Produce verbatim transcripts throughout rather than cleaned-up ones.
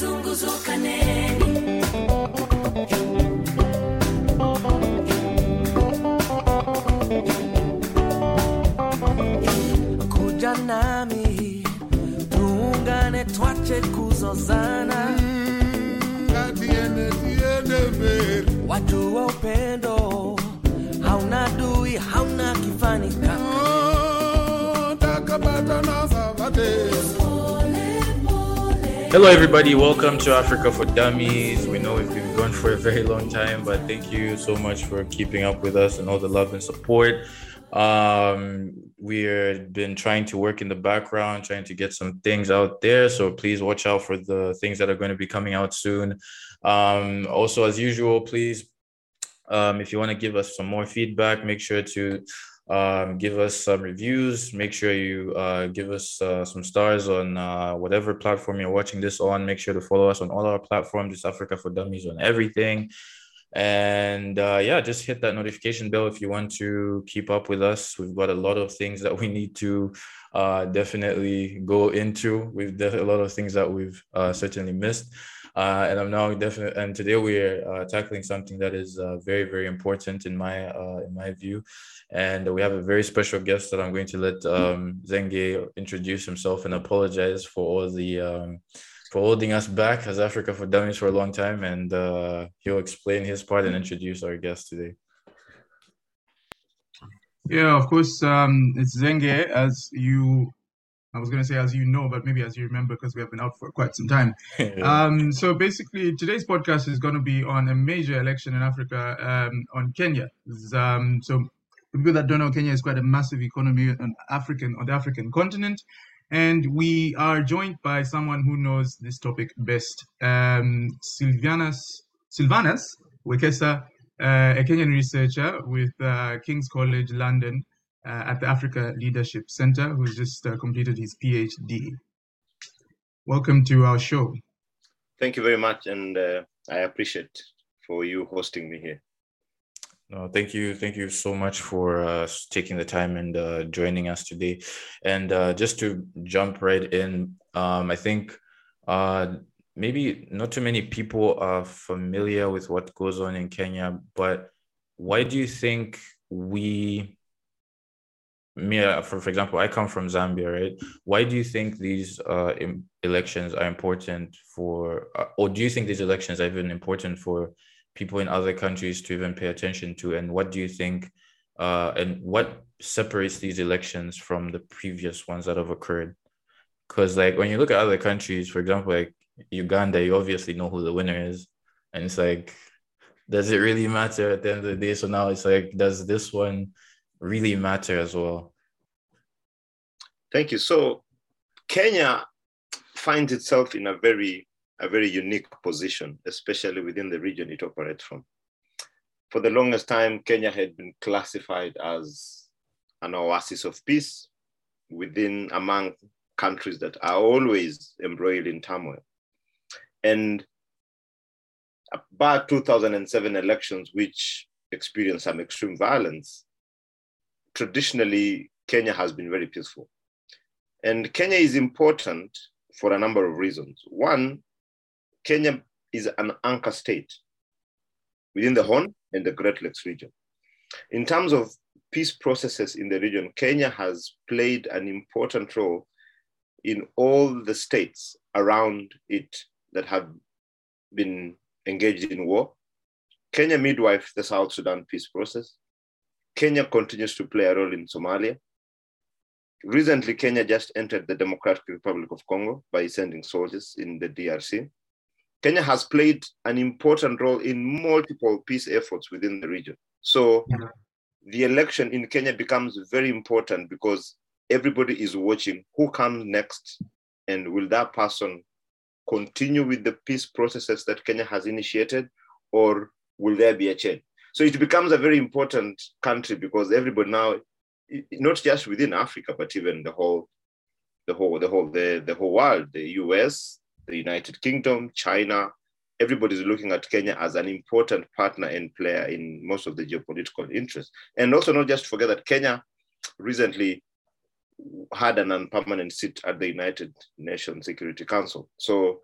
Zunguzukaneni. Kuja nami, tuungane tuache kuzozana. Atiende, tiende mbele. Watu wa upendo, hauna dui, hauna kifani kaka. Oh, takapata na savate. Hello everybody, welcome to Africa for Dummies. We know we've been gone for a very long time, but thank you so much for keeping up with us and all the love and support. Um, we've been trying to work in the background, trying to get some things out there. So please watch out for the things that are going to be coming out soon. Um, also, as usual, please, um, if you want to give us some more feedback, make sure to Um, give us some reviews. Make sure you uh, give us uh, some stars on uh, whatever platform you're watching this on. Make sure to follow us on all our platforms. It's Africa for Dummies on everything. And uh, yeah, just hit that notification bell if you want to keep up with us. We've got a lot of things that we need to uh, definitely go into. We've def- a lot of things that we've uh, certainly missed. Uh, and I'm now definitely, and today we're uh, tackling something that is uh, very, very important in my uh, in my view. And we have a very special guest that I'm going to let um, Zenge introduce himself and apologize for all the um, for holding us back as Africa for Dummies for a long time. And uh, he'll explain his part and introduce our guest today. Yeah, of course, um, it's Zenge, as you. I was going to say, as you know, but maybe as you remember, because we have been out for quite some time. um, so basically, today's podcast is going to be on a major election in Africa, um, on Kenya. Um, so for people that don't know, Kenya is quite a massive economy on African on the African continent. And we are joined by someone who knows this topic best. Um, Sylvanas, Sylvanas Wekesa, uh, a Kenyan researcher with uh, King's College London. Uh, at the Africa Leadership Center, who's just uh, completed his P H D. Welcome to our show. Thank you very much, and uh, I appreciate for you hosting me here. No, thank you, thank you so much for uh, taking the time and uh, joining us today. And uh, just to jump right in, um, I think uh, maybe not too many people are familiar with what goes on in Kenya, but why do you think we Me, for, for example, I come from Zambia, right? Why do you think these uh, im- elections are important for, uh, or do you think these elections are even important for people in other countries to even pay attention to? And what do you think, uh, and what separates these elections from the previous ones that have occurred? Because like when you look at other countries, for example, like Uganda, you obviously know who the winner is. And it's like, does it really matter at the end of the day? So now it's like, does this one really matter as well? Thank you. So Kenya finds itself in a very, a very unique position, especially within the region it operates from. For the longest time, Kenya had been classified as an oasis of peace within among countries that are always embroiled in turmoil. And about two thousand seven elections, which experienced some extreme violence, traditionally, Kenya has been very peaceful. And Kenya is important for a number of reasons. One, Kenya is an anchor state within the Horn and the Great Lakes region. In terms of peace processes in the region, Kenya has played an important role in all the states around it that have been engaged in war. Kenya midwifed the South Sudan peace process. Kenya continues to play a role in Somalia. Recently, Kenya just entered the Democratic Republic of Congo by sending soldiers in the D R C. Kenya has played an important role in multiple peace efforts within the region. So the election in Kenya becomes very important because everybody is watching who comes next and will that person continue with the peace processes that Kenya has initiated, or will there be a change? So it becomes a very important country because everybody now, not just within Africa, but even the whole, the whole, the whole, the, the whole world, the U S, the United Kingdom, China, everybody's looking at Kenya as an important partner and player in most of the geopolitical interests. And also not just forget that Kenya recently had a non-permanent seat at the United Nations Security Council. So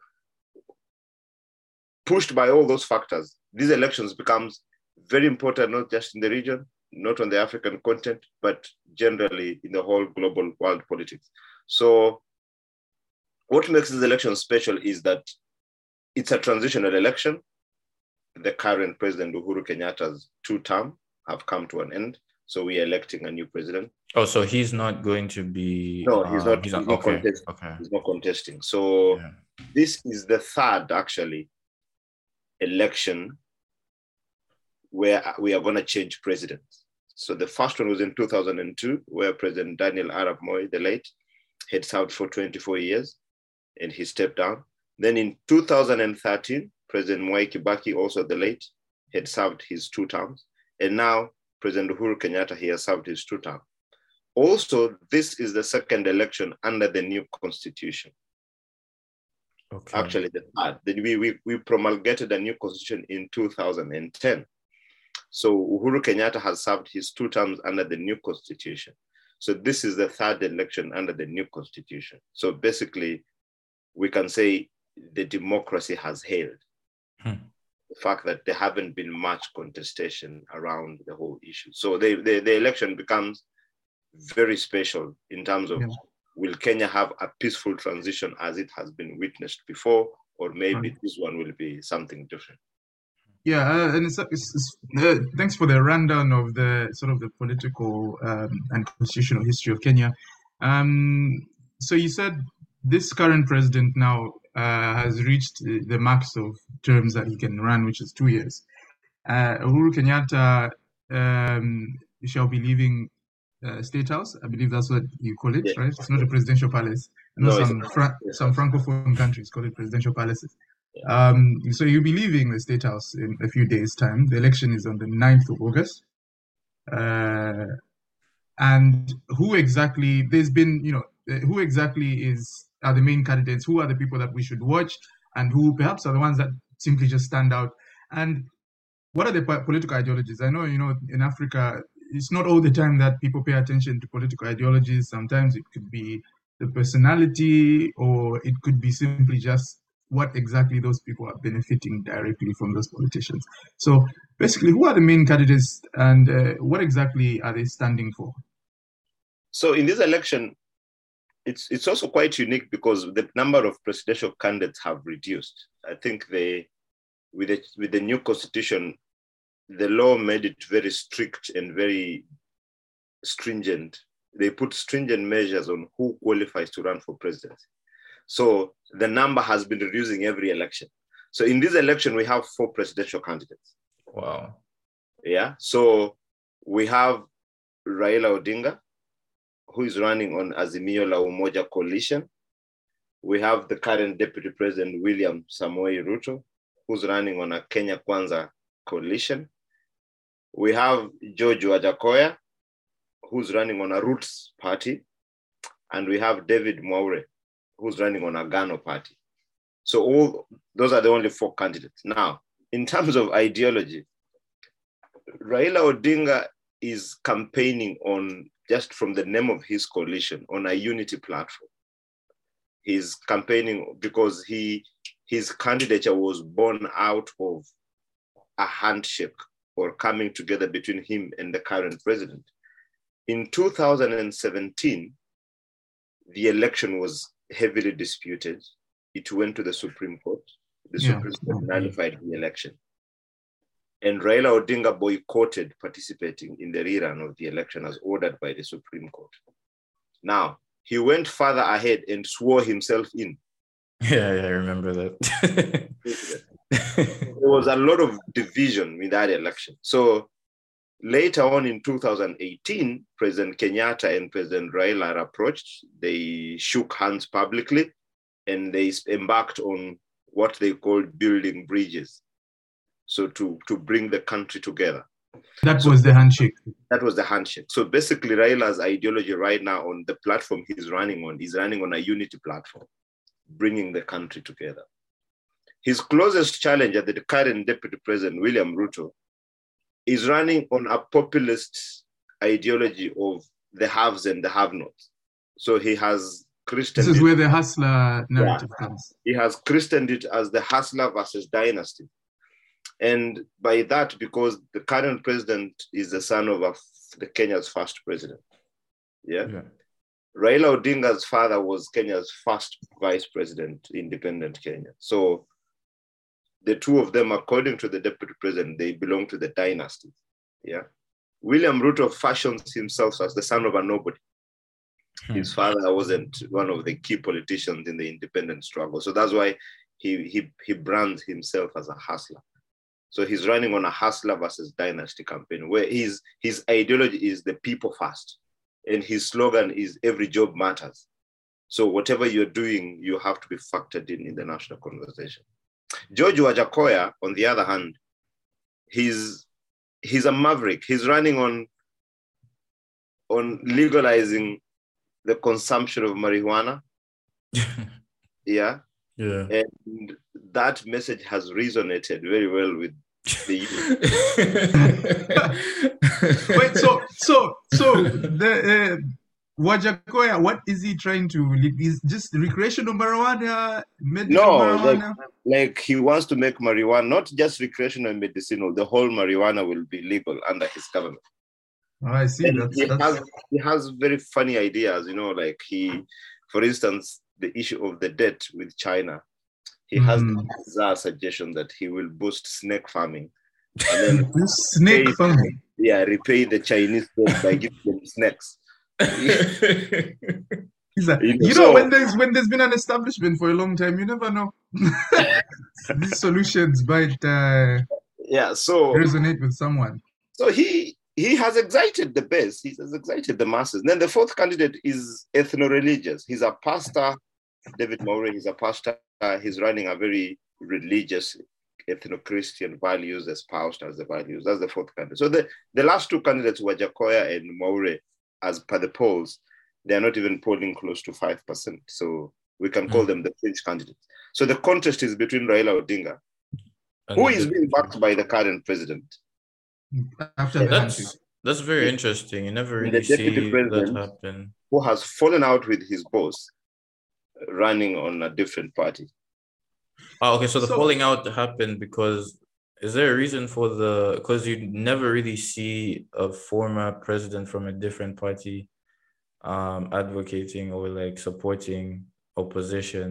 pushed by all those factors, these elections becomes very important, not just in the region, not on the African continent, but generally in the whole global world politics. So what makes this election special is that it's a transitional election. The current president, Uhuru Kenyatta's two term have come to an end. So we are electing a new president. Oh, so he's not going to be... No, he's not, uh, he's not, he's not okay, contesting. Okay. He's not contesting. So yeah. This is the third, actually, election where we are going to change presidents. So the first one was in two thousand two, where President Daniel Arap Moi, the late, had served for twenty-four years, and he stepped down. Then in two thousand thirteen, President Mwai Kibaki, also the late, had served his two terms. And now President Uhuru Kenyatta, he has served his two terms. Also, this is the second election under the new constitution. Okay. Actually, the third. We, we, we promulgated a new constitution in two thousand ten. So Uhuru Kenyatta has served his two terms under the new constitution. So this is the third election under the new constitution. So basically, we can say the democracy has held. Hmm. The fact that there haven't been much contestation around the whole issue. So they, they, the election becomes very special in terms of, yeah. Will Kenya have a peaceful transition as it has been witnessed before, or maybe right. This one will be something different? Yeah, uh, and it's, it's, it's, uh, thanks for the rundown of the sort of the political um, and constitutional history of Kenya. Um, so you said this current president now Uh, has reached the max of terms that he can run, which is two years. Uh, Uhuru Kenyatta um, shall be leaving uh, State House. I believe that's what you call it, yeah. Right? It's not a presidential palace. I know no, some Fra- some Francophone countries call it presidential palaces. Yeah. Um, so you'll be leaving the State House in a few days' time. The election is on the ninth of August. Uh, and who exactly, there's been, you know, who exactly is, are the main candidates, who are the people that we should watch, and who perhaps are the ones that simply just stand out, and what are the political ideologies? I know, you know, in Africa, it's not all the time that people pay attention to political ideologies. Sometimes it could be the personality, or it could be simply just what exactly those people are benefiting directly from those politicians. So basically, who are the main candidates, and uh, what exactly are they standing for? So in this election, It's it's also quite unique because the number of presidential candidates have reduced. I think they, with the, with the new constitution, the law made it very strict and very stringent. They put stringent measures on who qualifies to run for presidency. So the number has been reducing every election. So in this election, we have four presidential candidates. Wow. Yeah. So we have Raila Odinga, who is running on Azimio la Umoja coalition. We have the current Deputy President, William Samoei Ruto, who's running on a Kenya Kwanza coalition. We have George Wajackoyah, who's running on a Roots Party. And we have David Mwaure, who's running on a Gano party. So all those are the only four candidates. Now, in terms of ideology, Raila Odinga is campaigning on, just from the name of his coalition, on a unity platform. He's campaigning because he his candidature was born out of a handshake or coming together between him and the current president. In two thousand seventeen, the election was heavily disputed. It went to the Supreme Court. The yeah. Supreme Court nullified the election. And Raila Odinga boycotted participating in the rerun of the election as ordered by the Supreme Court. Now, he went further ahead and swore himself in. Yeah, yeah, I remember that. There was a lot of division with that election. So later on in two thousand eighteen, President Kenyatta and President Raila are approached. They shook hands publicly and they embarked on what they called building bridges. So to, to bring the country together. That so was the handshake. That was the handshake. So basically Raila's ideology right now on the platform he's running on, he's running on a unity platform, bringing the country together. His closest challenger, the current Deputy President, William Ruto, is running on a populist ideology of the haves and the have-nots. So he has christened This is it. Where the hustler narrative yeah. comes. He has christened it as the hustler versus dynasty. And by that, because the current president is the son of a, the Kenya's first president. Yeah? yeah. Raila Odinga's father was Kenya's first vice president, independent Kenya. So the two of them, according to the deputy president, they belong to the dynasty. Yeah. William Ruto fashions himself as the son of a nobody. Hmm. His father wasn't one of the key politicians in the independent struggle. So that's why he he he brands himself as a hustler. So he's running on a hustler versus dynasty campaign, where his, his ideology is the people first. And his slogan is every job matters. So whatever you're doing, you have to be factored in in the national conversation. George Wajackoyah, on the other hand, he's he's a maverick. He's running on, on legalizing the consumption of marijuana. yeah. Yeah. And that message has resonated very well with the youth. Wait, so so so the uh, Wajackoyah, what is he trying to is just recreational marijuana? Medical no, marijuana? Like, like he wants to make marijuana not just recreational and medicinal. The whole marijuana will be legal under his government. Oh, I see. That's, he, that's... Has, he has very funny ideas, you know. Like he, for instance, the issue of the debt with China. He has mm. the bizarre suggestion that he will boost snake farming. And then snake repay, farming? Yeah, repay the Chinese debt by giving them snakes. Exactly. You know, so, when, there's, when there's been an establishment for a long time, you never know. These solutions might uh, yeah, so, resonate with someone. So he He has excited the base. He has excited the masses. And then the fourth candidate is ethno-religious. He's a pastor, David Mwaure. He's a pastor. Uh, he's running a very religious, ethno-Christian values espoused as the values. That's the fourth candidate. So the, the last two candidates were Wajackoyah and Mwaure. As per the polls, they are not even polling close to five percent. So we can call them the fringe candidates. So the contest is between Raila Odinga, and who is being backed by the current president. After yeah, that's, that's very yeah. interesting. You never really the deputy see president that happen. Who has fallen out with his boss, running on a different party. Oh, okay. So the so, falling out happened because is there a reason for the? Because you never really see a former president from a different party um, advocating or like supporting opposition.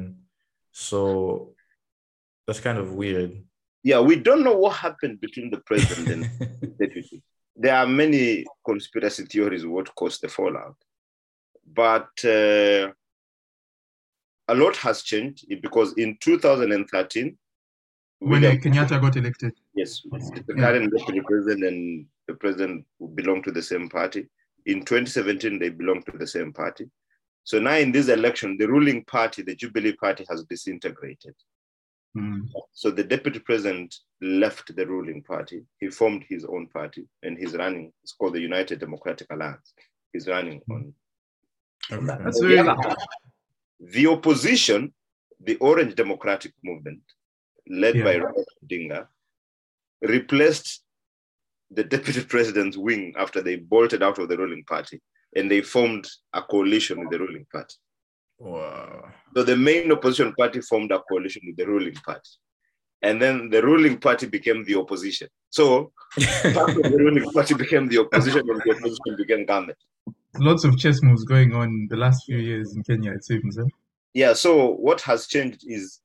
So that's kind of weird. Yeah, we don't know what happened between the president and the deputy. There are many conspiracy theories what caused the fallout. But uh, a lot has changed because in two thousand thirteen... When William Kenyatta got elected. Yes, the current yeah. deputy president and the president belong to the same party. In twenty seventeen, they belong to the same party. So now in this election, the ruling party, the Jubilee Party, has disintegrated. Mm. So the deputy president left the ruling party. He formed his own party and he's running. It's called the United Democratic Alliance. He's running on. Okay. That. That's really the, the opposition, the Orange Democratic Movement, led yeah. by Raila Odinga, replaced the deputy president's wing after they bolted out of the ruling party and they formed a coalition with the ruling party. Wow. So the main opposition party formed a coalition with the ruling party. And then the ruling party became the opposition. So part of the ruling party became the opposition and the opposition became government. Lots of chess moves going on the last few years in Kenya, it seems. Eh? Yeah, so what has changed is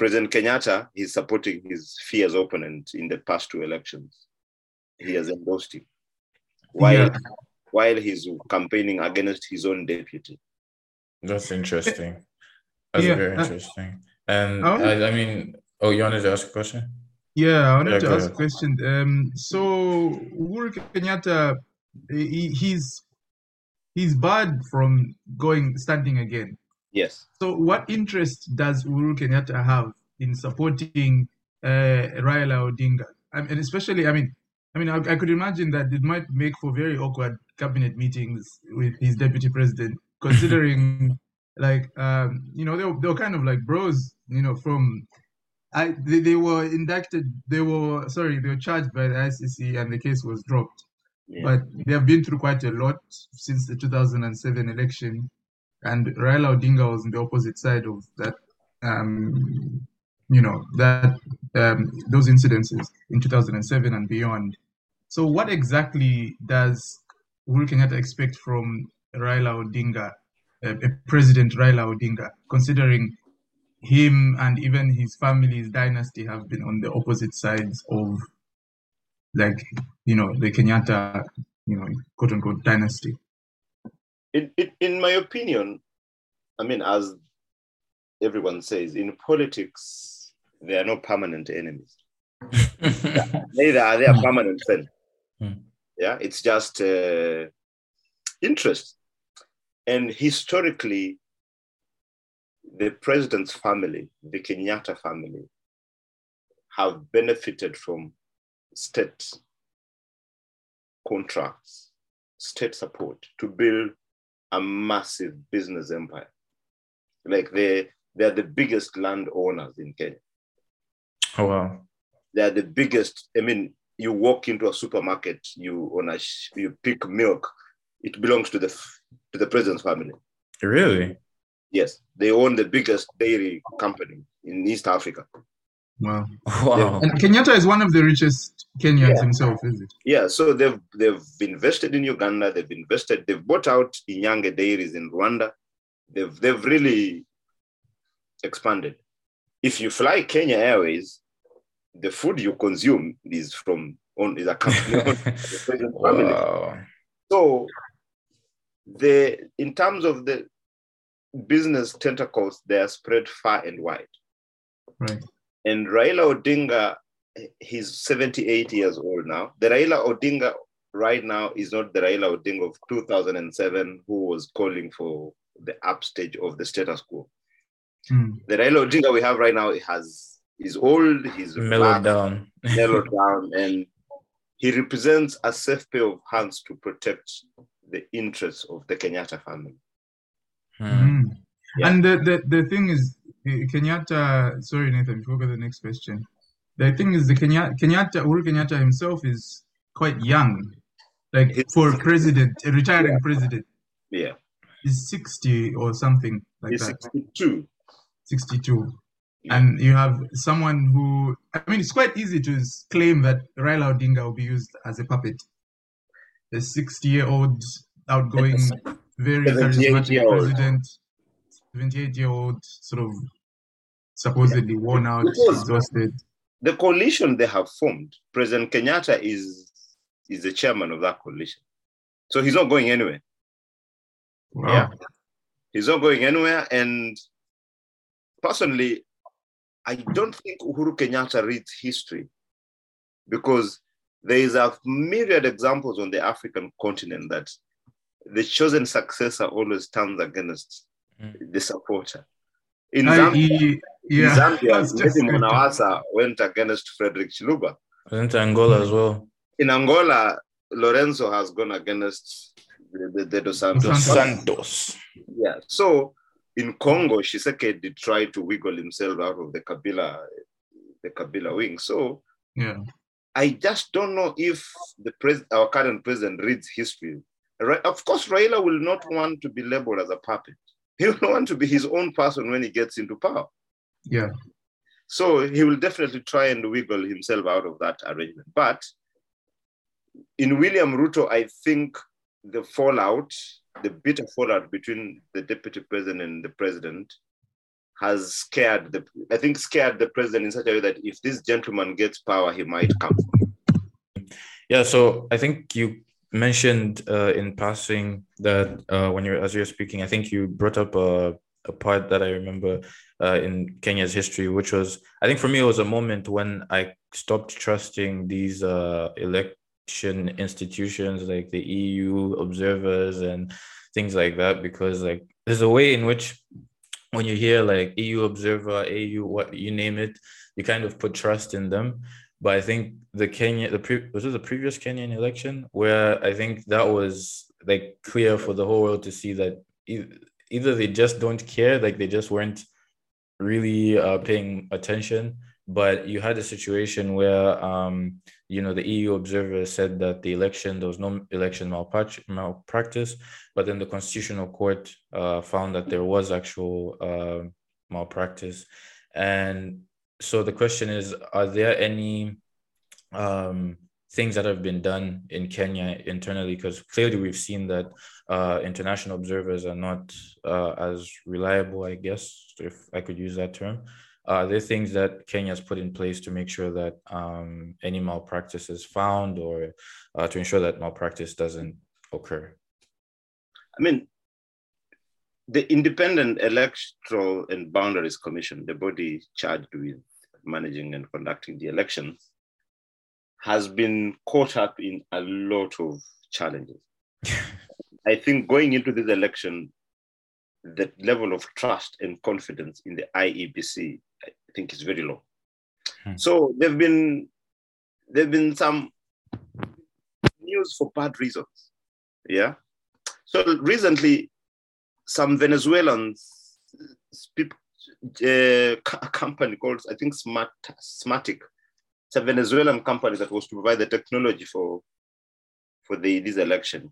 President Kenyatta is supporting his fierce opponent in the past two elections. He has endorsed him. While, yeah. while he's campaigning against his own deputy. That's interesting. That's yeah, very interesting. And I, wanted, I, I mean, oh, you wanted to ask a question? Yeah, I wanted yeah, to ask ahead. a question. Um, so Uhuru Kenyatta, he, he's he's barred from going standing again. Yes. So what interest does Uhuru Kenyatta have in supporting uh, Raila Odinga, I mean, and especially, I mean, I mean, I, I could imagine that it might make for very awkward cabinet meetings with his deputy president. Considering, like, um, you know, they were, they were kind of like bros, you know, from, I they, they were indicted, they were, sorry, they were charged by the I C C and the case was dropped. Yeah. But they have been through quite a lot since the two thousand seven election. and Raila Odinga was on the opposite side of that, um, you know, that um, those incidences in two thousand seven and beyond. So what exactly does Uhuru Kenyatta expect from Raila Odinga, uh, President Raila Odinga, considering him and even his family's dynasty have been on the opposite sides of, like, you know, the Kenyatta, you know, quote unquote dynasty? It, it, in my opinion, I mean, as everyone says, in politics, there are no permanent enemies. Neither are there permanent friends. Mm. Yeah, it's just uh, interest. And historically, the president's family, the Kenyatta family, have benefited from state contracts, state support to build a massive business empire. Like they, they're the biggest landowners in Kenya. Oh, wow. They're the biggest. I mean, you walk into a supermarket, you on a you pick milk, it belongs to the to the president's family. Really? Yes, they own the biggest dairy company in East Africa. Wow! Wow! And Kenyatta is one of the richest Kenyans yeah. himself, is it? Yeah. So they've they've invested in Uganda. They've invested. They've bought out Inyange dairies in Rwanda. They've they've really expanded. If you fly Kenya Airways, the food you consume is from on is a company. on the president's wow. family. So the in terms of the business tentacles, they are spread far and wide. Right. And Raila Odinga, he's seventy-eight years old now. The Raila Odinga right now is not the Raila Odinga of two thousand seven who was calling for the upstage of the status quo. Hmm. The Raila Odinga we have right now has is old, he's mellowed down, mellowed down, and he represents a safe pair of hands to protect the interests of the Kenyatta family. Mm. Yeah. And the, the, the thing is, Kenyatta, sorry, Nathan, before we go to the next question, the thing is, the Kenya, Kenyatta, Uhuru Kenyatta himself is quite young, like he's for a president, a retiring yeah. president. Yeah. He's sixty or something like he's that. sixty-two sixty-two Yeah. And you have someone who, I mean, it's quite easy to claim that Raila Odinga will be used as a puppet. The sixty-year-old outgoing... very charismatic president, seventy-eight-year-old, sort of supposedly yeah. worn out, because exhausted. The coalition they have formed, President Kenyatta is is the chairman of that coalition. So he's not going anywhere. Wow. Yeah. He's not going anywhere. And personally, I don't think Uhuru Kenyatta reads history, because there is a myriad examples on the African continent that the chosen successor always stands against mm. the supporter. In Zambia, yeah. Zambia Mwanawasa went against Frederick Chiluba. Went to Angola as well. In Angola, Lorenzo has gone against the, the, the Dos Santos. Dos Santos. Yeah. So in Congo, Tshisekedi tried to wiggle himself out of the Kabila, the Kabila wing. So yeah. I just don't know if the pres- our current president reads history. Of course, Raila will not want to be labeled as a puppet. He will want to be his own person when he gets into power. Yeah. So he will definitely try and wiggle himself out of that arrangement. But in William Ruto, I think the fallout, the bitter fallout between the deputy president and the president has scared, the, I think scared the president in such a way that if this gentleman gets power, he might come. Yeah, so I think you mentioned uh, in passing that uh, when you're as you're speaking, I think you brought up a, a part that I remember uh, in Kenya's history, which was, I think for me, it was a moment when I stopped trusting these uh, election institutions like the E U observers and things like that, because like there's a way in which when you hear like E U observer, A U, what you name it, you kind of put trust in them. But I think the Kenya, the pre- was it the previous Kenyan election where I think that was like clear for the whole world to see that e- either they just don't care, like they just weren't really uh, paying attention, But you had a situation where, um, you know, the E U observer said that the election, there was no election malpractice, but then the Constitutional Court uh, found that there was actual uh, malpractice. And so the question is, are there any um, things that have been done in Kenya internally? Because clearly we've seen that uh, international observers are not uh, as reliable, I guess, if I could use that term. Are uh, there things that Kenya's put in place to make sure that um, any malpractice is found, or uh, to ensure that malpractice doesn't occur? I mean, the Independent Electoral and Boundaries Commission, the body charged with managing and conducting the elections, has been caught up in a lot of challenges. I think going into this election, the level of trust and confidence in the I E B C, I think, is very low. Hmm. So there've been there've been some news for bad reasons. Yeah. So recently, some Venezuelans, a company called, I think, Smart Smartmatic, it's a Venezuelan company that was to provide the technology for for the this election.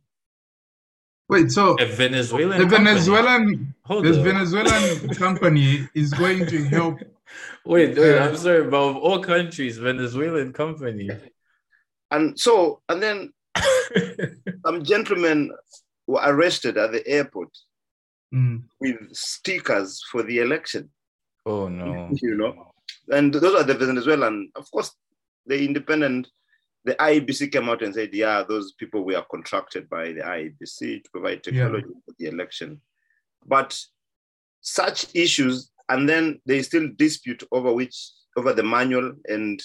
Wait, so a Venezuelan the Venezuelan this Venezuelan company is going to help. Wait, wait, I'm sorry, but of all countries, Venezuelan company. And so, and then some gentlemen were arrested at the airport mm. with stickers for the election. Oh no! You know, and those are the Venezuelan. Of course, the independent. The I E B C came out and said, yeah, those people were contracted by the I E B C to provide technology yeah. for the election. But such issues, and then they still dispute over which, over the manual and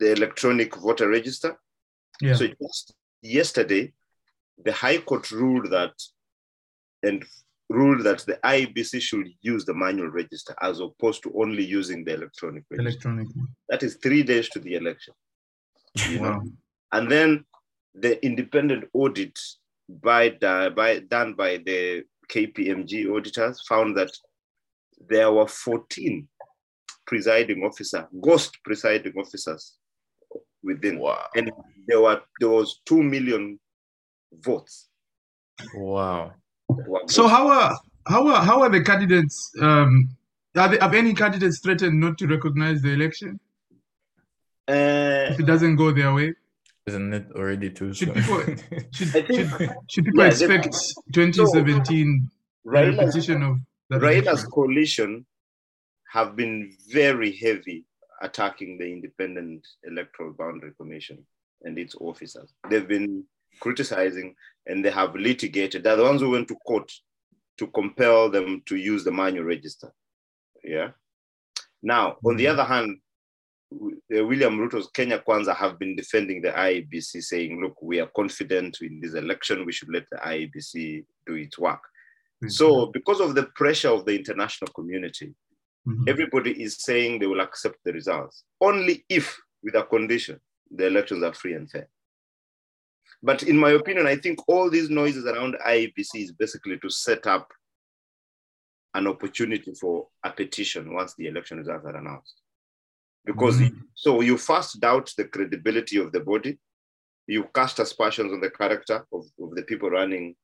the electronic voter register. Yeah. So just yesterday, the High Court ruled that, and ruled that the I E B C should use the manual register as opposed to only using the electronic register. Electronic. That is three days to the election. You know, wow. And then the independent audit by, by done by the K P M G auditors found that there were fourteen presiding officer, ghost presiding officers within, wow. and there were there was two million votes. Wow! So how are how are how are the candidates? Um, are they, have any candidates threatened not to recognize the election? Uh, if it doesn't go their way, isn't it already too soon? Should people, should, should, should people yeah, expect twenty seventeen so, repetition of that? Raila's coalition have been very heavy attacking the Independent Electoral Boundary Commission and its officers. They've been criticizing and they have litigated. They're the ones who went to court to compel them to use the manual register. Yeah. Now, on the other hand, William Ruto's Kenya Kwanza have been defending the I E B C, saying, look, we are confident in this election, we should let the I E B C do its work. Mm-hmm. So because of the pressure of the international community, mm-hmm. everybody is saying they will accept the results, only if, with a condition, the elections are free and fair. But in my opinion, I think all these noises around I E B C is basically to set up an opportunity for a petition once the election results are announced. Because mm-hmm. so you first doubt the credibility of the body, you cast aspersions on the character of, of the people running.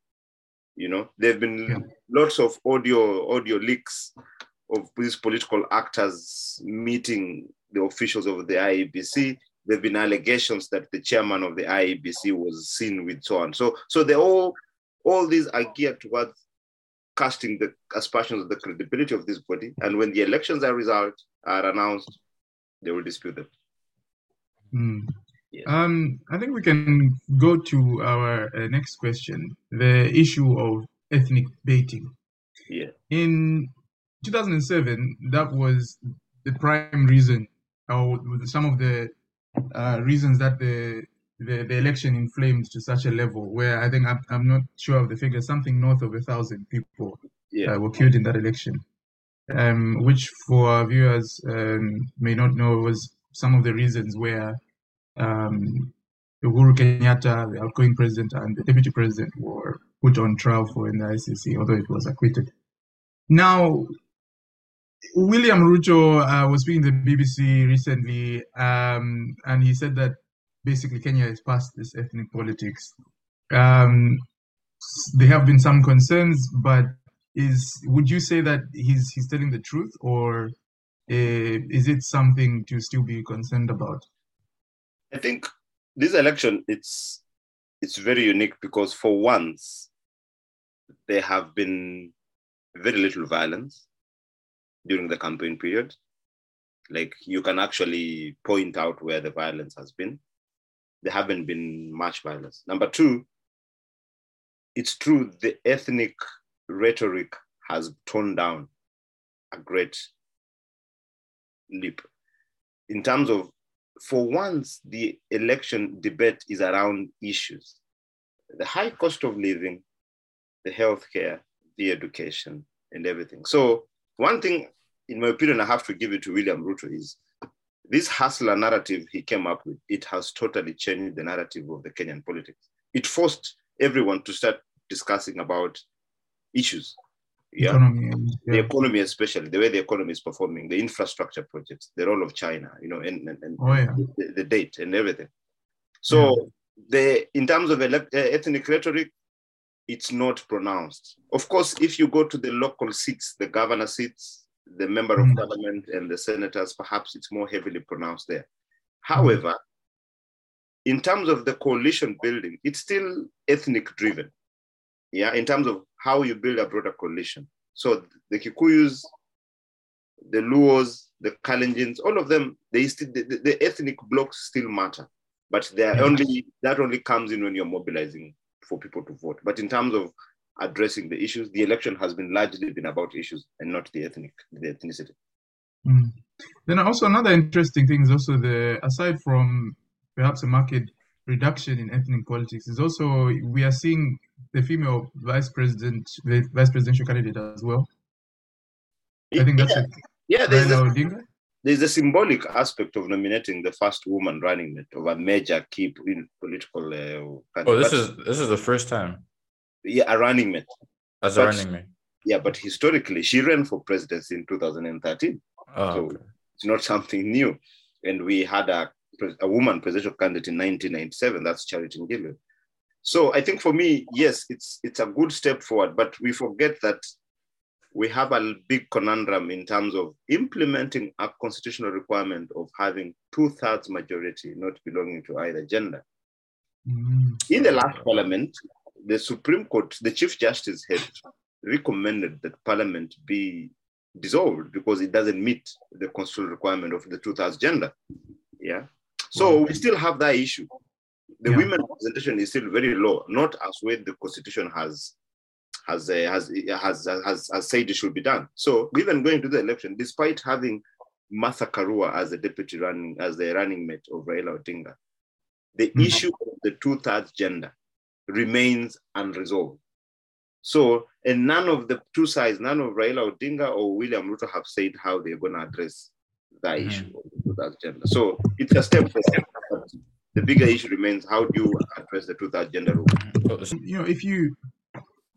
You know, there have been yeah. lots of audio audio leaks of these political actors meeting the officials of the I E B C. There have been allegations that the chairman of the I E B C was seen with so on. So, so they all all these are geared towards casting the aspersions of the credibility of this body. And when the elections are result are announced, they will dispute them. Mm. Yeah. Um, I think we can go to our uh, next question, the issue of ethnic baiting. Yeah. In two thousand seven, that was the prime reason, or some of the uh, reasons that the, the, the election inflamed to such a level where I think, I'm, I'm not sure of the figure, something north of a thousand people yeah. uh, were killed in that election. Um, which for our viewers um, may not know was some of the reasons where um, Uhuru Kenyatta, the outgoing president, and the deputy president were put on trial for in the I C C, although it was acquitted. Now, William Ruto uh, was speaking to the B B C recently, um, and he said that basically Kenya is past this ethnic politics. Um, there have been some concerns, but is would you say that he's he's telling the truth, or uh, is it something to still be concerned about? I think this election, it's it's very unique because for once, there have been very little violence during the campaign period. Like, you can actually point out where the violence has been. There haven't been much violence. Number two, it's true the ethnic rhetoric has toned down a great leap. In terms of, for once, the election debate is around issues. The high cost of living, the healthcare, the education, and everything. So one thing, in my opinion, I have to give it to William Ruto is this hustler narrative he came up with, it has totally changed the narrative of the Kenyan politics. It forced everyone to start discussing about issues. Yeah. Economy, yeah. The economy especially, the way the economy is performing, the infrastructure projects, the role of China, you know, and, and, and oh, yeah. the, the date and everything. So yeah. the in terms of ele- ethnic rhetoric, it's not pronounced. Of course, if you go to the local seats, the governor seats, the member of mm. parliament and the senators, perhaps it's more heavily pronounced there. However, in terms of the coalition building, it's still ethnic driven. Yeah, in terms of how you build a broader coalition. So the Kikuyus, the Luos, the Kalenjins, all of them, they still, the, the ethnic blocks still matter, but they are only that only comes in when you're mobilizing for people to vote. But in terms of addressing the issues, the election has been largely been about issues and not the ethnic, the ethnicity. Mm. Then also another interesting thing is also the, aside from perhaps a market reduction in ethnic politics, is also we are seeing the female vice president, the vice presidential candidate as well. I think that's yeah. it. Yeah, there's a, there's a symbolic aspect of nominating the first woman running mate of a major key political uh, candidate. Oh, this but, is this is the first time. Yeah, a running mate. As but, a running mate. Yeah, but historically, she ran for presidency in two thousand thirteen. Oh, so okay. It's not something new. And we had a, a woman presidential candidate in nineteen ninety-seven. That's Charity Ngilu. So I think for me, yes, it's it's a good step forward. But we forget that we have a big conundrum in terms of implementing a constitutional requirement of having two-thirds majority not belonging to either gender. Mm-hmm. In the last parliament, the Supreme Court, the Chief Justice had recommended that parliament be dissolved because it doesn't meet the constitutional requirement of the two-thirds gender. Yeah. So we still have that issue. The yeah. women representation is still very low, not as well the constitution has has, uh, has has has has said it should be done. So even going to the election, despite having Martha Karua as the deputy running as the running mate of Raila Odinga, the mm-hmm. issue of the two-thirds gender remains unresolved. So, and none of the two sides, none of Raila Odinga or William Ruto have said how they're going to address that mm-hmm. issue of the two-thirds gender. So it's a step by step. The bigger issue remains, how do you address the two-thirds gender rule? You know, if you,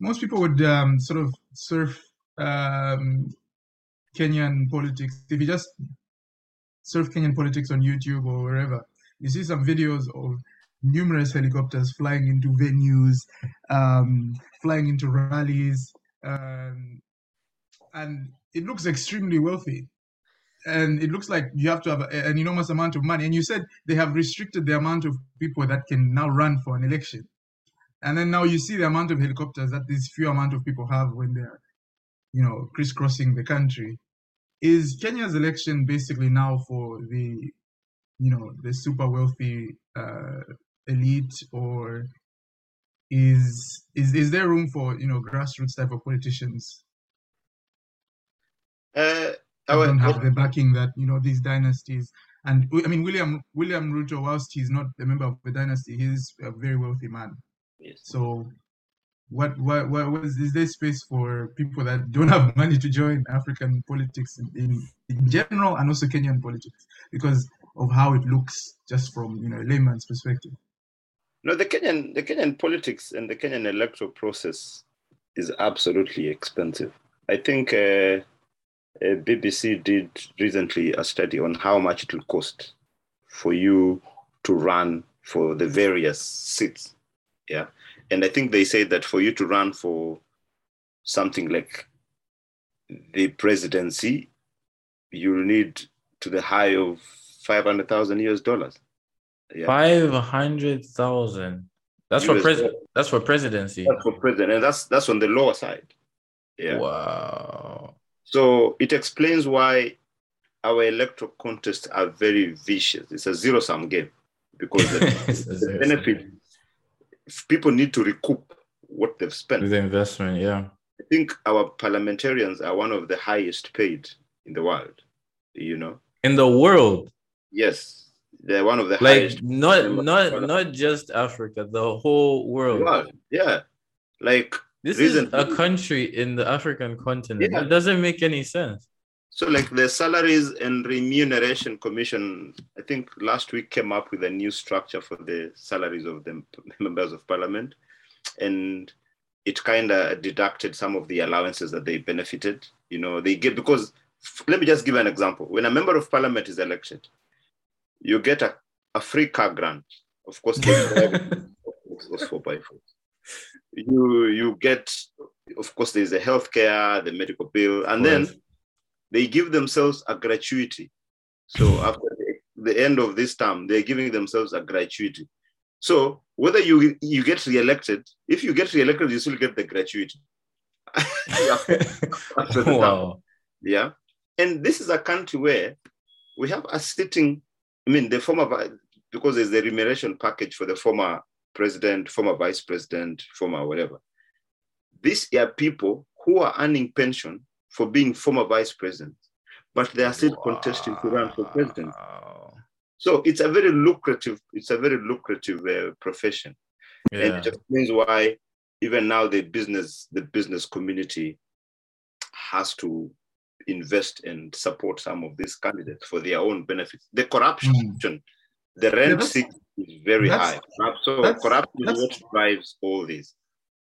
most people would um, sort of surf um, Kenyan politics. If you just surf Kenyan politics on YouTube or wherever, you see some videos of numerous helicopters flying into venues, um, flying into rallies, um, and it looks extremely wealthy. And it looks like you have to have an enormous amount of money. And you said they have restricted the amount of people that can now run for an election. And then now you see the amount of helicopters that this few amount of people have when they're, you know, crisscrossing the country. Is Kenya's election basically now for the, you know, the super wealthy uh, elite, or is is is there room for, you know, grassroots type of politicians? Uh. I don't have the backing that, you know, these dynasties. And I mean, William William Ruto, whilst he's not a member of the dynasty, he's a very wealthy man. Yes. So what what what was is there space for people that don't have money to join African politics in, in, in general, and also Kenyan politics, because of how it looks just from, you know, a layman's perspective? No, the Kenyan the Kenyan politics and the Kenyan electoral process is absolutely expensive. I think uh, Uh, B B C did recently a study on how much it will cost for you to run for the various seats. Yeah. And I think they say that for you to run for something like the presidency, you'll need to the high of five hundred thousand U S dollars. Yeah. five hundred thousand. That's U S for president. That's for presidency. That's for president. And that's that's on the lower side. Yeah. Wow. So it explains why our electoral contests are very vicious. It's a zero-sum game because the, the benefit, people need to recoup what they've spent. The investment, yeah. I think our parliamentarians are one of the highest paid in the world, you know. In the world? Yes. They're one of the like, highest. Not, not, not just Africa, the whole world. world. Yeah. Like... This Reason. is a country in the African continent. Yeah. It doesn't make any sense. So like the Salaries and Remuneration Commission, I think last week came up with a new structure for the salaries of the members of parliament. And it kind of deducted some of the allowances that they benefited. You know, they get, because let me just give an example. When a member of parliament is elected, you get a, a free car grant. Of course, those four by four. You you get, of course, there's the healthcare, the medical bill, and then they give themselves a gratuity. So after the, the end of this term, they're giving themselves a gratuity. So whether you you get reelected, if you get reelected, you still get the gratuity. after, after the wow. term. Yeah. And this is a country where we have a sitting, I mean, the former, because there's the remuneration package for the former president, former vice president, former whatever. These are people who are earning pension for being former vice president, but they are still wow. contesting to run for president. So it's a very lucrative, it's a very lucrative uh, profession. Yeah. And it explains why even now the business, the business community has to invest and support some of these candidates for their own benefits. The corruption, mm. the rent seek, yeah, is very that's, high. So that's, corruption that's, is what drives all this.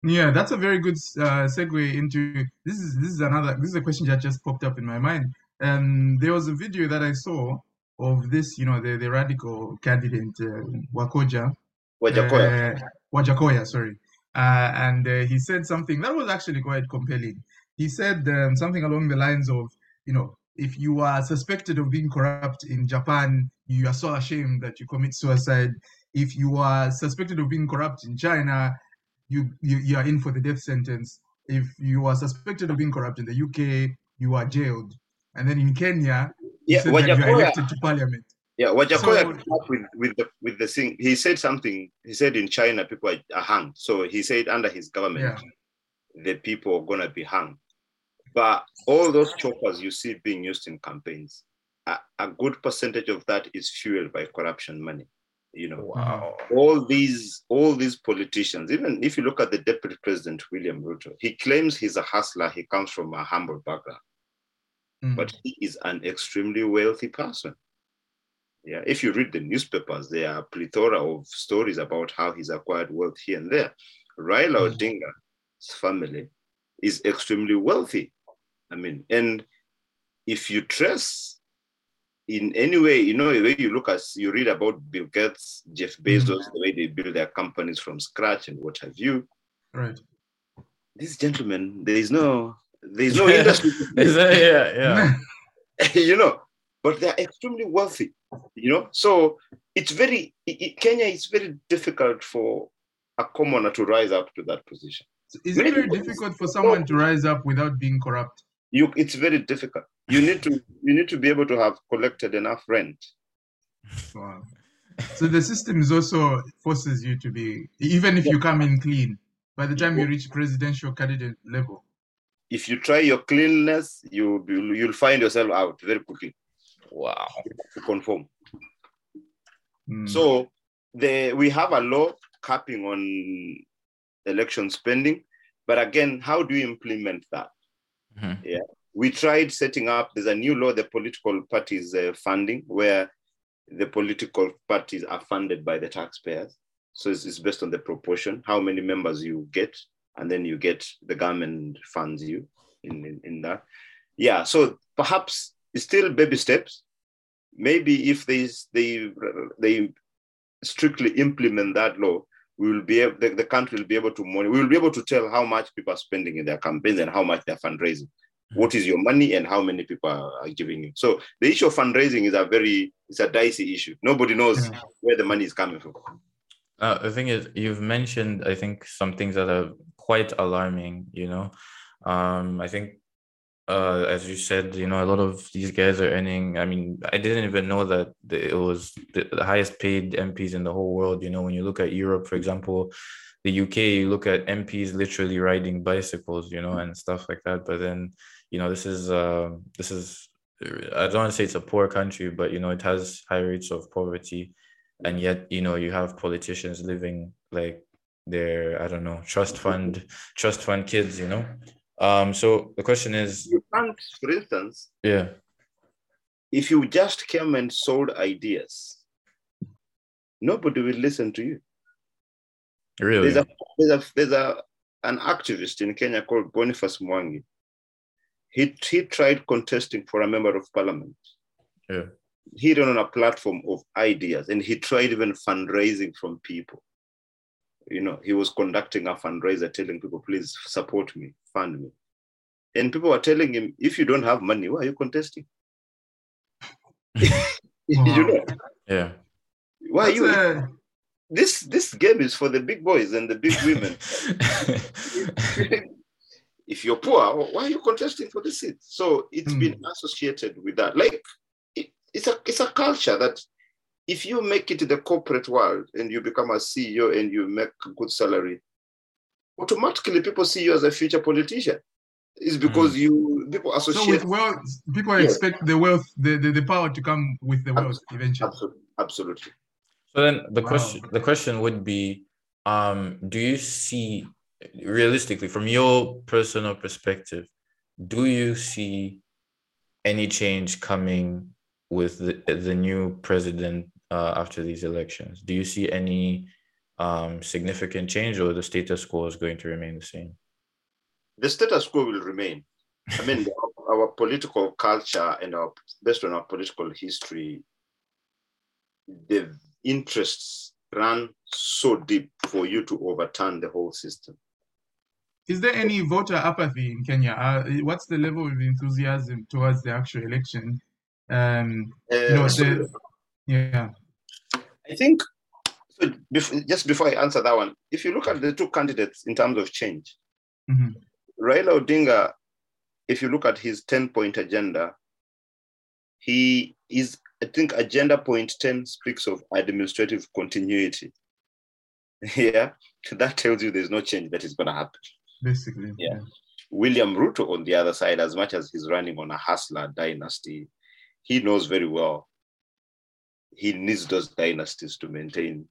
Yeah, that's a very good uh, segue into this. Is this is another this is a question that just popped up in my mind. Um, there was a video that I saw of this, you know, the, the radical candidate uh, Wakoja, Wajackoyah, uh, Wajackoyah, sorry, uh, and uh, he said something that was actually quite compelling. He said um, something along the lines of, you know, if you are suspected of being corrupt in Japan, you are so ashamed that you commit suicide. If you are suspected of being corrupt in China, you, you you are in for the death sentence. If you are suspected of being corrupt in the U K, you are jailed. And then in Kenya, yeah, you are elected to parliament. Yeah, Wajackoyah so, with, with the with the thing. He said something. He said in China, people are, are hung. So he said under his government, yeah. the people are gonna be hung. But all those choppers you see being used in campaigns, a, a good percentage of that is fueled by corruption money. You know, wow. all these all these politicians, even if you look at the Deputy President, William Ruto, he claims he's a hustler. He comes from a humble background. Mm. But he is an extremely wealthy person. Yeah, if you read the newspapers, there are a plethora of stories about how he's acquired wealth here and there. Raila Odinga's family is extremely wealthy. I mean, and if you trace in any way, you know, the way you look at, you read about Bill Gates, Jeff Bezos, the way they build their companies from scratch and what have you. Right. These gentlemen, there is no, there is no yeah. industry. yeah, yeah. You know, but they're extremely wealthy, you know. So it's very, it, Kenya is very difficult for a commoner to rise up to that position. So is it very difficult for someone to rise up without being corrupt? You, it's very difficult. You need to you need to be able to have collected enough rent. Wow. So the system is also forces you to be, even if yeah. you come in clean, by the time you reach presidential candidate level. If you try your cleanness, you you'll find yourself out very quickly. Wow. To conform. Mm. So the we have a law capping on election spending, but again, how do you implement that? Mm-hmm. Yeah, we tried setting up, there's a new law, the political parties uh, funding, where the political parties are funded by the taxpayers. So it's, it's based on the proportion, how many members you get, and then you get the government funds you in, in, in that. yeah, so perhaps it's still baby steps. Maybe if they they they strictly implement that law, we will be able, the, the country will be able to monitor. We will be able to tell how much people are spending in their campaigns and how much they're fundraising. Mm-hmm. What is your money and how many people are giving you? So the issue of fundraising is a very it's a dicey issue. Nobody knows mm-hmm. where the money is coming from. Uh, the thing is, you've mentioned, I think, some things that are quite alarming, you know. Um, I think, uh, as you said, you know, a lot of these guys are earning, I mean, I didn't even know that it was the highest paid M Ps in the whole world. You know, when you look at Europe, for example, the U K, you look at M Ps literally riding bicycles, you know, and stuff like that. But then, you know, this is, uh, this is, I don't want to say it's a poor country, but, you know, it has high rates of poverty. And yet, you know, you have politicians living like they're, I don't know, trust fund, trust fund kids, you know? Um, so the question is... You can't, for instance, yeah. if you just came and sold ideas, nobody will listen to you. Really? There's, a, there's, a, there's a, an activist in Kenya called Boniface Mwangi. He, he tried contesting for a member of parliament. Yeah. He ran on a platform of ideas, and he tried even fundraising from people. You know, he was conducting a fundraiser, telling people, please support me, fund me. And people were telling him, if you don't have money, why are you contesting? You know? Yeah. Why are That's you? A... This, this game is for the big boys and the big women. If you're poor, why are you contesting for the seat? So it's mm. been associated with that. Like, It's a it's a culture that if you make it to the corporate world and you become a C E O and you make a good salary, automatically people see you as a future politician. It's because mm. you people associate. So with wealth, people yes. expect the wealth, the, the, the power to come with the wealth absolutely. eventually. Absolutely. absolutely. So then the wow. question the question would be, um, do you see realistically, from your personal perspective, do you see any change coming with the, the new president uh, after these elections? Do you see any um, significant change, or the status quo is going to remain the same? The status quo will remain. I mean, our, our political culture and our, based on our political history, the interests run so deep for you to overturn the whole system. Is there any voter apathy in Kenya? Uh, what's the level of enthusiasm towards the actual election? Um, uh, no, so, the, yeah, I think so before, just before I answer that one, if you look at the two candidates in terms of change, mm-hmm. Raila Odinga, if you look at his ten point agenda, he is, I think, agenda point ten speaks of administrative continuity. Yeah, that tells you there's no change that is going to happen, basically. Yeah. yeah, William Ruto on the other side, as much as he's running on a hustler dynasty, he knows very well he needs those dynasties to maintain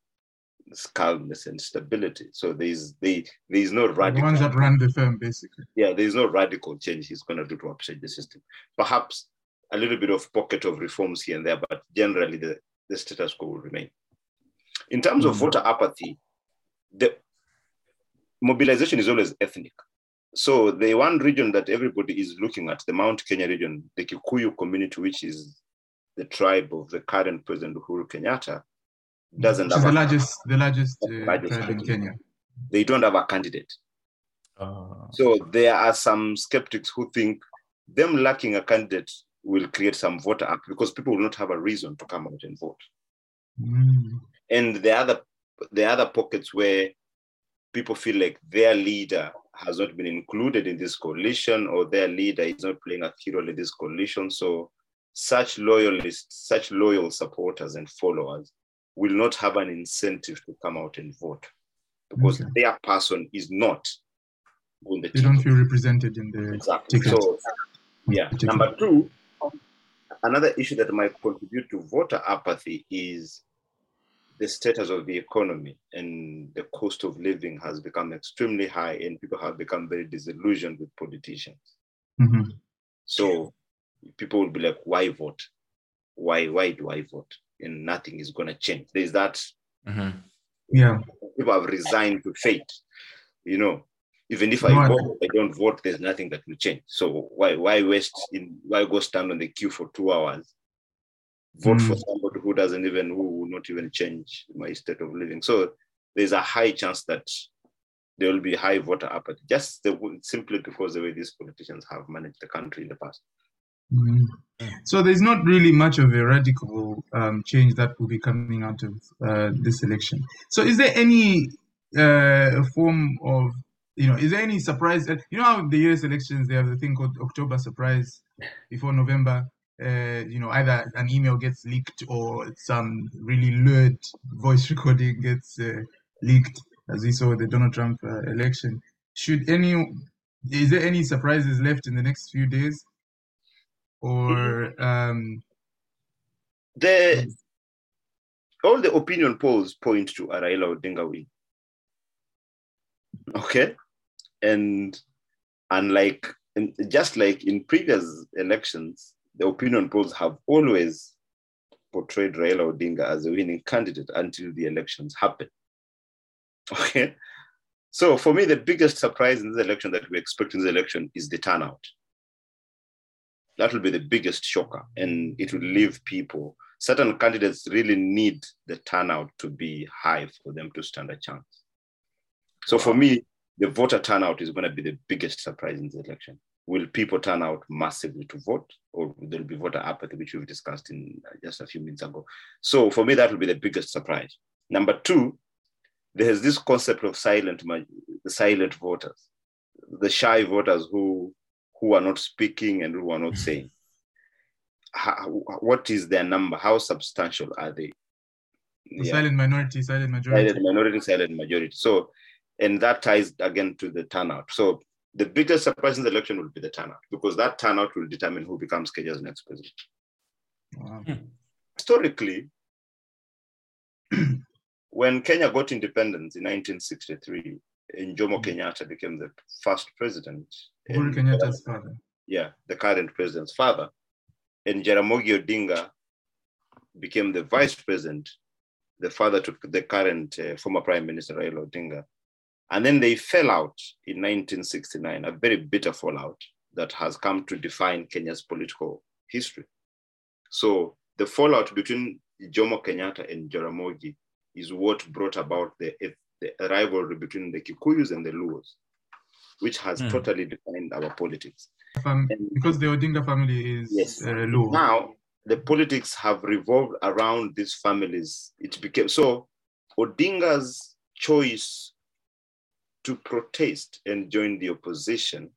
calmness and stability. So there's the there's no radical... The ones that run the firm, basically. Yeah, there's no radical change he's going to do to upset the system. Perhaps a little bit of pocket of reforms here and there, but generally the, the status quo will remain. In terms mm-hmm. of voter apathy, the mobilization is always ethnic. So the one region that everybody is looking at, the Mount Kenya region, the Kikuyu community, which is the tribe of the current president Uhuru Kenyatta, doesn't have the largest, the largest, uh, the largest tribe in Kenya. They don't have a candidate. Uh, so there are some skeptics who think them lacking a candidate will create some voter apathy because people will not have a reason to come out and vote. Mm. And the other, the other pockets where people feel like their leader has not been included in this coalition, or their leader is not playing a key role in this coalition. So such loyalists, such loyal supporters and followers will not have an incentive to come out and vote because okay. their person is not on the They ticket. Don't feel represented in the Exactly. ticket. So, yeah. Ticket. Number two, another issue that might contribute to voter apathy is the status of the economy, and the cost of living has become extremely high, and people have become very disillusioned with politicians. Mm-hmm. So people will be like, why vote? Why why do I vote? And nothing is going to change. There's that. Mm-hmm. Yeah. People have resigned to fate, you know. Even if I no, go, I don't vote, there's nothing that will change. So why why waste in why go stand on the queue for two hours? Vote mm. for somebody who doesn't even who will not even change my state of living. So there's a high chance that there will be high voter apathy, just the, simply because the way these politicians have managed the country in the past. Mm. So there's not really much of a radical um, change that will be coming out of uh, this election. So is there any uh, form of, you know, is there any surprise? You know how the U S elections, they have the thing called October surprise before November. Uh, you know, either an email gets leaked or some really lurid voice recording gets uh, leaked, as we saw the Donald Trump uh, election. Should any, is there any surprises left in the next few days? Or um... the all the opinion polls point to a Raila Odinga win. Okay, and unlike just like in previous elections, the opinion polls have always portrayed Raila Odinga as a winning candidate until the elections happen. Okay, so for me, the biggest surprise in this election that we expect in this election is the turnout. That will be the biggest shocker, and it will leave people. Certain candidates really need the turnout to be high for them to stand a chance. So for me, the voter turnout is going to be the biggest surprise in the election. Will people turn out massively to vote, or there'll be voter apathy, which we've discussed in just a few minutes ago? So for me, that will be the biggest surprise. Number two, there's this concept of silent, the silent voters, the shy voters who who are not speaking and who are not saying. How, what is their number? How substantial are they? The yeah. Silent minority, silent majority. Silent minority, silent majority. So, and that ties again to the turnout. So the biggest surprise in the election will be the turnout, because that turnout will determine who becomes Kenya's next president. Wow. Historically, when Kenya got independence in nineteen sixty-three, and Jomo Kenyatta became the first president. Uhuru Kenyatta's father. Yeah, the current president's father. And Jaramogi Odinga became the vice president, the father to the current uh, former Prime Minister Raila Odinga. And then they fell out in nineteen sixty-nine, a very bitter fallout that has come to define Kenya's political history. So the fallout between Jomo Kenyatta and Jaramogi is what brought about the the rivalry between the Kikuyus and the Luos, which has mm. totally defined our politics. Um, and, because the Odinga family is yes. uh, Luo. Now, the politics have revolved around these families. It became so Odinga's choice to protest and join the opposition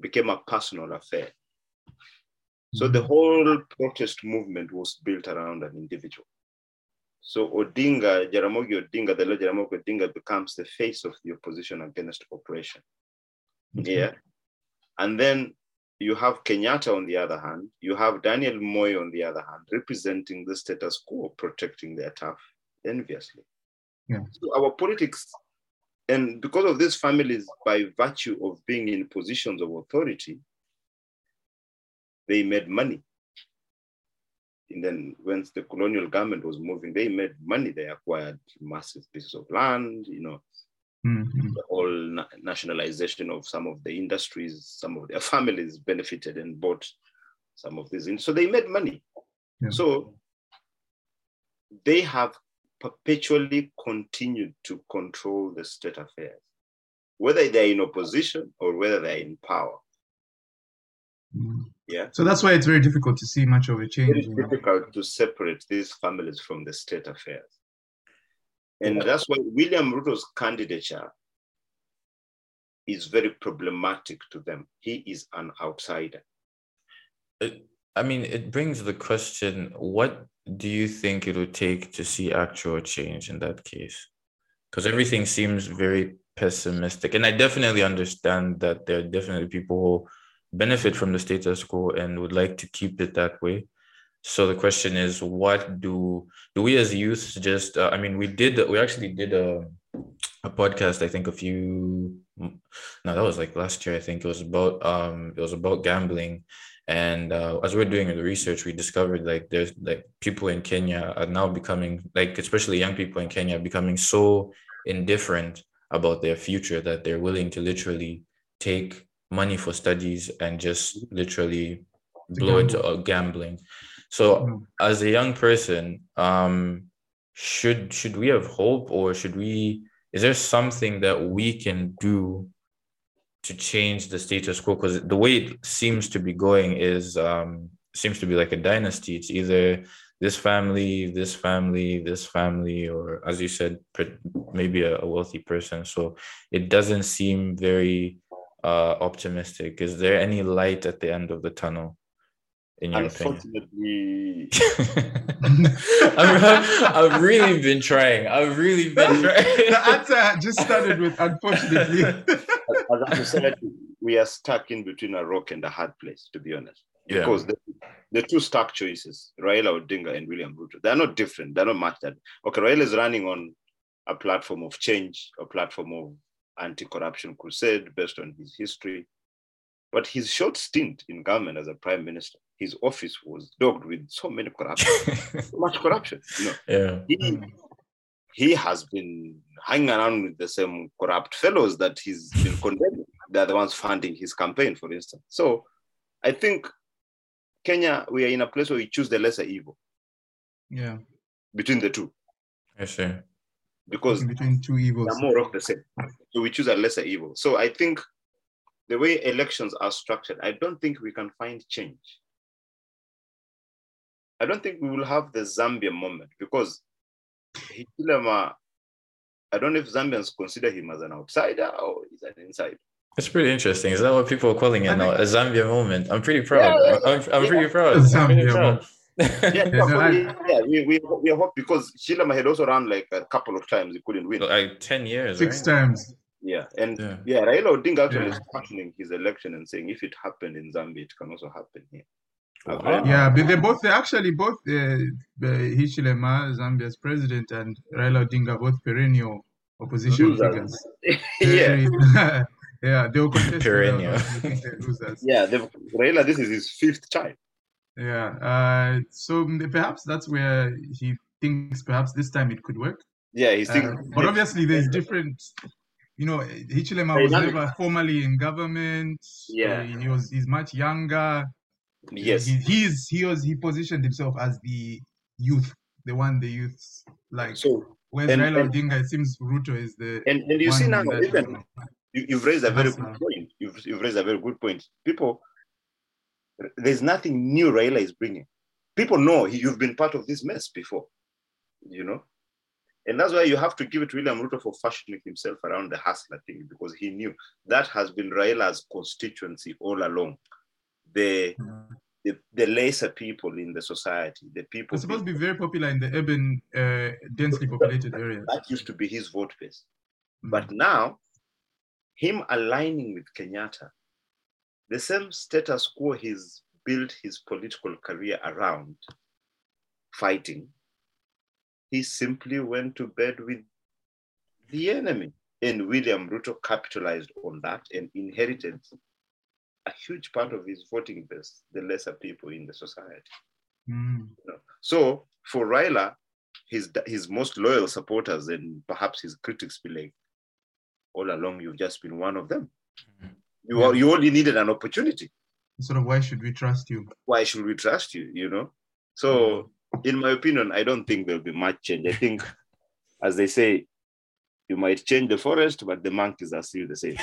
became a personal affair. So the whole protest movement was built around an individual. So Odinga, Jaramogi Odinga, the Lord Jaramogi Odinga becomes the face of the opposition against oppression. Mm-hmm. Yeah. And then you have Kenyatta on the other hand, you have Daniel Moi on the other hand, representing the status quo, protecting their turf enviously. Yeah. So our politics, and because of these families, by virtue of being in positions of authority, they made money. And then once the colonial government was moving, they made money. They acquired massive pieces of land, you know, mm-hmm. the whole na- nationalization of some of the industries, some of their families benefited and bought some of these. So they made money. Yeah. So they have perpetually continued to control the state affairs, whether they're in opposition or whether they're in power. Mm. Yeah. So that's why it's very difficult to see much of a change. It's difficult to separate these families from the state affairs. And yeah. that's why William Ruto's candidature is very problematic to them. He is an outsider. It, I mean, it brings the question, what do you think it would take to see actual change in that case? Because everything seems very pessimistic. And I definitely understand that there are definitely people who benefit from the status quo and would like to keep it that way. So the question is, what do do we as youths just, uh, I mean, we did, we actually did a, a podcast, I think a few, no, that was like last year, I think it was about, um, it was about gambling. And uh, as we're doing the research, we discovered like there's like people in Kenya are now becoming, like especially young people in Kenya, becoming so indifferent about their future, that they're willing to literally take money for studies and just literally blow it to gambling. So as a young person, um, should should we have hope, or should we, is there something that we can do to change the status quo? Because the way it seems to be going is, um, seems to be like a dynasty. It's either this family, this family, this family, or as you said, maybe a wealthy person. So it doesn't seem very uh, optimistic. Is there any light at the end of the tunnel, in your Unfortunately. opinion? I've, I've really been trying. I've really been trying. The answer just started with unfortunately. As I said, we are stuck in between a rock and a hard place, to be honest. Yeah. Because the, the two stark choices, Raila Odinga and William Ruto, they're not different. They're not much that. Okay, Raila is running on a platform of change, a platform of anti-corruption crusade based on his history. But his short stint in government as a prime minister, his office was dogged with so many corruption, so much corruption. You know, yeah. he, he has been hanging around with the same corrupt fellows that he's been condemning. They're the ones funding his campaign, for instance. So I think Kenya, we are in a place where we choose the lesser evil. Yeah. Between the two. I see. Because between two evils, they're more of the same. So we choose a lesser evil. So I think the way elections are structured, I don't think we can find change. I don't think we will have the Zambia moment, because Hichilema, I don't know if Zambians consider him as an outsider or he's an insider. It's pretty interesting. Is that what people are calling it now? A Zambia moment. I'm pretty proud. Yeah, yeah, I'm, I'm yeah. pretty proud. I'm pretty proud. yeah, no, we, yeah, we, we, we hope, because Shilama had also run like a couple of times. He couldn't win. Like ten years, Six right? times. Yeah. And yeah, yeah Raila Odinga actually yeah. is questioning his election and saying, if it happened in Zambia, it can also happen here. Wow. Yeah, but they both, they actually both, uh, Hichilema, Zambia's president, and Raila Odinga, both perennial opposition figures. yeah. Yeah, they were perennial. yeah, Raila, this is his fifth time. Yeah, uh, so perhaps that's where he thinks perhaps this time it could work. Yeah, he's thinking. Uh, but obviously, there's different. You know, Hichilema was never formally in government. Yeah, so he was. He's much younger. Yes, he, he's he was he positioned himself as the youth, the one the youth like. So whereas Raila Odinga, it seems Ruto is the. And and you see now, even. You've raised a very yes, good point. You've, you've raised a very good point. People, there's nothing new Raila is bringing. People know he, you've been part of this mess before, you know? And that's why you have to give it to William Ruto for fashioning himself around the hustler thing, because he knew that has been Raila's constituency all along. The mm-hmm. the, the lesser people in the society, the people... It's supposed to be very popular in the urban, uh, densely populated areas. That used to be his vote base. Mm-hmm. But now, him aligning with Kenyatta, the same status quo he's built his political career around fighting, he simply went to bed with the enemy. And William Ruto capitalized on that and inherited a huge part of his voting base, the lesser people in the society. Mm. So for Raila, his, his most loyal supporters and perhaps his critics be like, all along, you've just been one of them. You yeah. are, you only needed an opportunity. Sort of, why should we trust you? Why should we trust you, you know? So, in my opinion, I don't think there'll be much change. I think, as they say, you might change the forest, but the monkeys are still the same.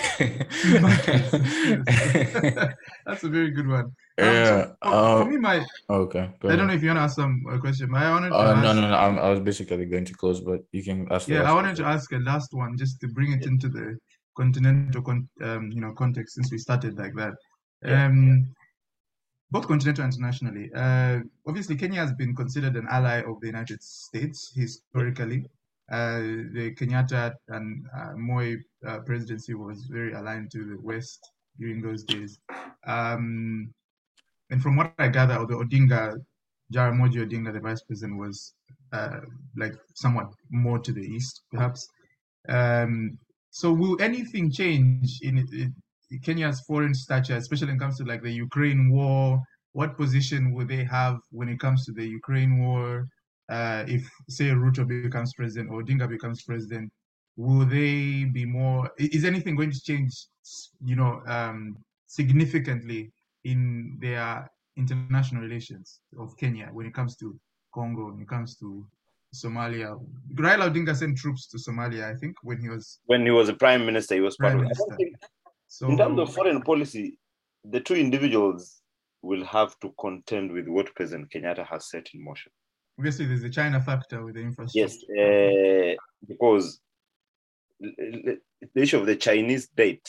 That's a very good one. Yeah. Um, so, um, for me, my... Okay. I don't know if you want to ask some uh, question. I wanted to uh, ask... No, no, no. I'm, I was basically going to close, but you can ask. Yeah, I wanted question. to ask a last one just to bring it yeah. into the continental con- um, you know, context, since we started like that. Yeah. Um, yeah. Both continental and internationally. Uh, obviously, Kenya has been considered an ally of the United States historically. Uh, the Kenyatta and uh, Moi uh, presidency was very aligned to the West during those days. Um, and from what I gather, the Odinga, Jaramogi Odinga, the vice president, was uh, like somewhat more to the East, perhaps. Um, so will anything change in, in Kenya's foreign stature, especially when it comes to like the Ukraine war? What position will they have when it comes to the Ukraine war? Uh, if, say, Ruto becomes president or Odinga becomes president, Will they be more? Is anything going to change, you know, um, significantly in their international relations of Kenya when it comes to Congo, when it comes to Somalia? Raila Odinga sent troops to Somalia, I think, when he was when he was a prime minister. He was prime minister. I don't think, so, in terms of foreign policy, the two individuals will have to contend with what President Kenyatta has set in motion. Obviously, there's the China factor with the infrastructure. Yes, uh, because the issue of the Chinese debt,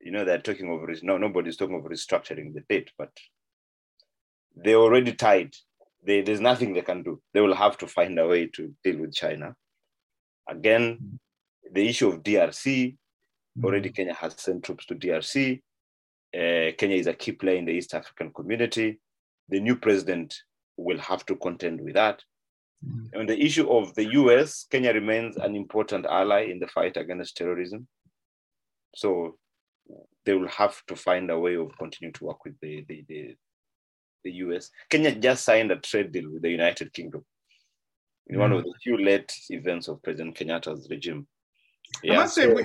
you know, they're talking over it. No, nobody's talking of restructuring the debt, but they're already tied. They, there's nothing they can do. They will have to find a way to deal with China. Again, the issue of D R C, already Kenya has sent troops to D R C. Uh, Kenya is a key player in the East African community. The new president will have to contend with that. On the issue of the U S, Kenya remains an important ally in the fight against terrorism. So they will have to find a way of continuing to work with the, the, the the U S. Kenya just signed a trade deal with the United Kingdom in mm. one of the few late events of President Kenyatta's regime. Yeah, I must so, say, we,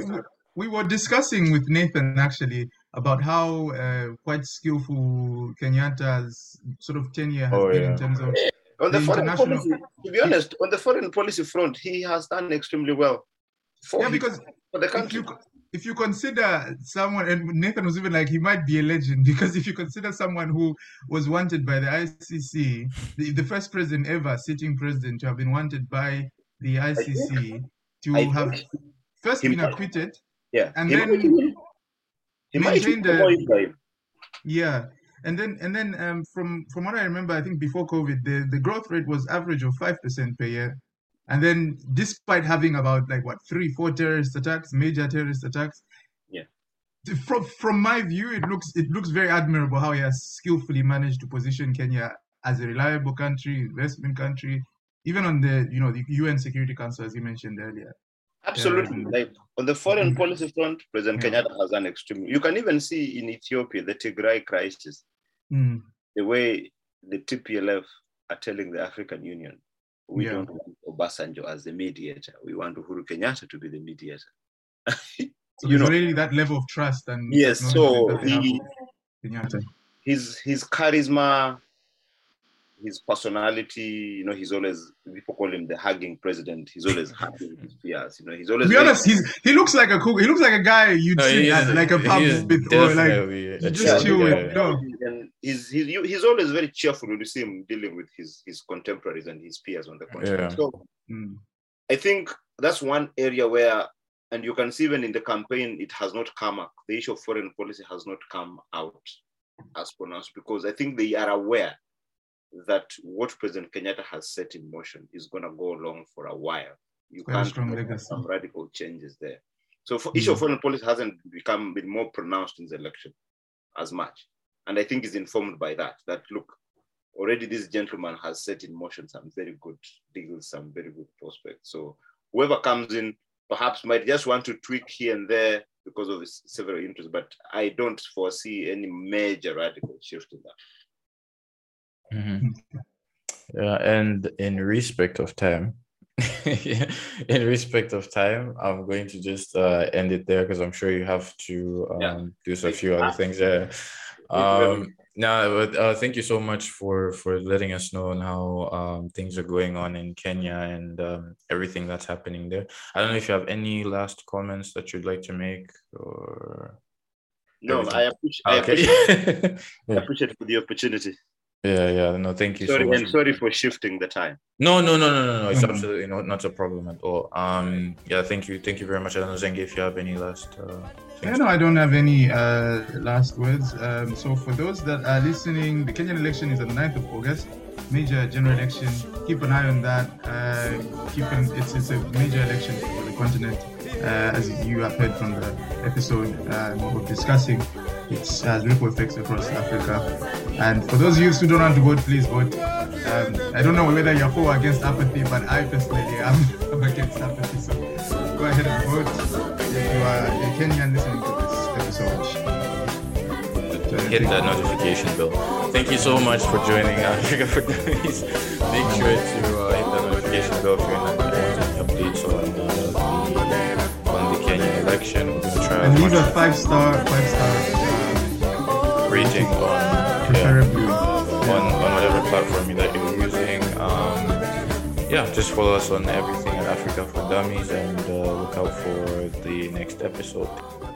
we were discussing with Nathan, actually, about how uh, quite skillful Kenyatta's sort of tenure has oh, been yeah. in terms of on the, the foreign international... policy. To be honest, on the foreign policy front, he has done extremely well for, yeah, because for the country. If you consider someone, and Nathan was even like, he might be a legend, because if you consider someone who was wanted by the I C C, the, the first president ever, sitting president, to have been wanted by the I C C, to I have first been acquitted, yeah, and he then maintained the, yeah, and then and then um, from from what I remember, I think before COVID, the, the growth rate was average of five percent per year. And then, despite having about like what three, four terrorist attacks, major terrorist attacks, yeah. From from my view, it looks it looks very admirable how he has skillfully managed to position Kenya as a reliable country, investment country, even on the you know the U N Security Council, as you mentioned earlier. Absolutely, um, like on the foreign yeah. policy front, President yeah. Kenyatta has an extreme. You can even see in Ethiopia the Tigray crisis, mm. the way the T P L F are telling the African Union. We yeah. don't want Obasanjo as the mediator. We want Uhuru Kenyatta to be the mediator. So you know, really that level of trust and yes. So he, Kenyatta. his his charisma, his personality. You know, he's always people call him the hugging president. He's always hugging his peers. You know, he's always. To be honest, he's, he looks like a cook. He looks like a guy you'd no, see at like a pub with or like a you just chill with. No. He's, he's, he's always very cheerful when you see him dealing with his, his contemporaries and his peers on the continent. Yeah. So mm. I think that's one area where, and you can see even in the campaign, it has not come up. The issue of foreign policy has not come out as pronounced because I think they are aware that what President Kenyatta has set in motion is going to go along for a while. You can't make some radical changes there. So for, mm. issue of foreign policy hasn't become been more pronounced in the election as much. And I think is informed by that, that look, already this gentleman has set in motion some very good deals, some very good prospects. So whoever comes in perhaps might just want to tweak here and there because of his several interests, but I don't foresee any major radical shift in that. Mm-hmm. Yeah, and in respect of time, in respect of time, I'm going to just uh, end it there because I'm sure you have to um, yeah. do so a few other things there. Um, no, but uh, thank you so much for, for letting us know on how um, things are going on in Kenya and um, everything that's happening there. I don't know if you have any last comments that you'd like to make or... No, I appreciate, oh, okay. I, appreciate yeah. I appreciate the opportunity. Yeah, yeah, no, thank you sorry, so much. And sorry for shifting the time. No, no, no, no, no, no. It's mm-hmm. absolutely not, not a problem at all. Um, yeah, thank you. Thank you very much, Adano Zengi, if you have any last... Uh, yeah, no, I don't have any uh, last words. Um, so for those that are listening, the Kenyan election is on the ninth of August, major general election. Keep an eye on that. Uh, keep an, it's, it's a major election for the continent. Uh, as you have heard from the episode uh, we're discussing, it has ripple effects across Africa. And for those of you who don't want to vote, please vote. Um, I don't know whether you're for or against apathy, but I personally am I'm against apathy. So go ahead and vote if you are a Kenyan listening to this episode. Hit that notification bell. Thank you so much for joining Africa for Dummies. Make sure to uh, hit that notification bell if you're not updates on the. election. We're going to try and leave a five-star, five-star rating on, preferably, yeah, on on whatever platform you like you're using. Um, yeah, just follow us on everything at Africa for Dummies, and uh, look out for the next episode.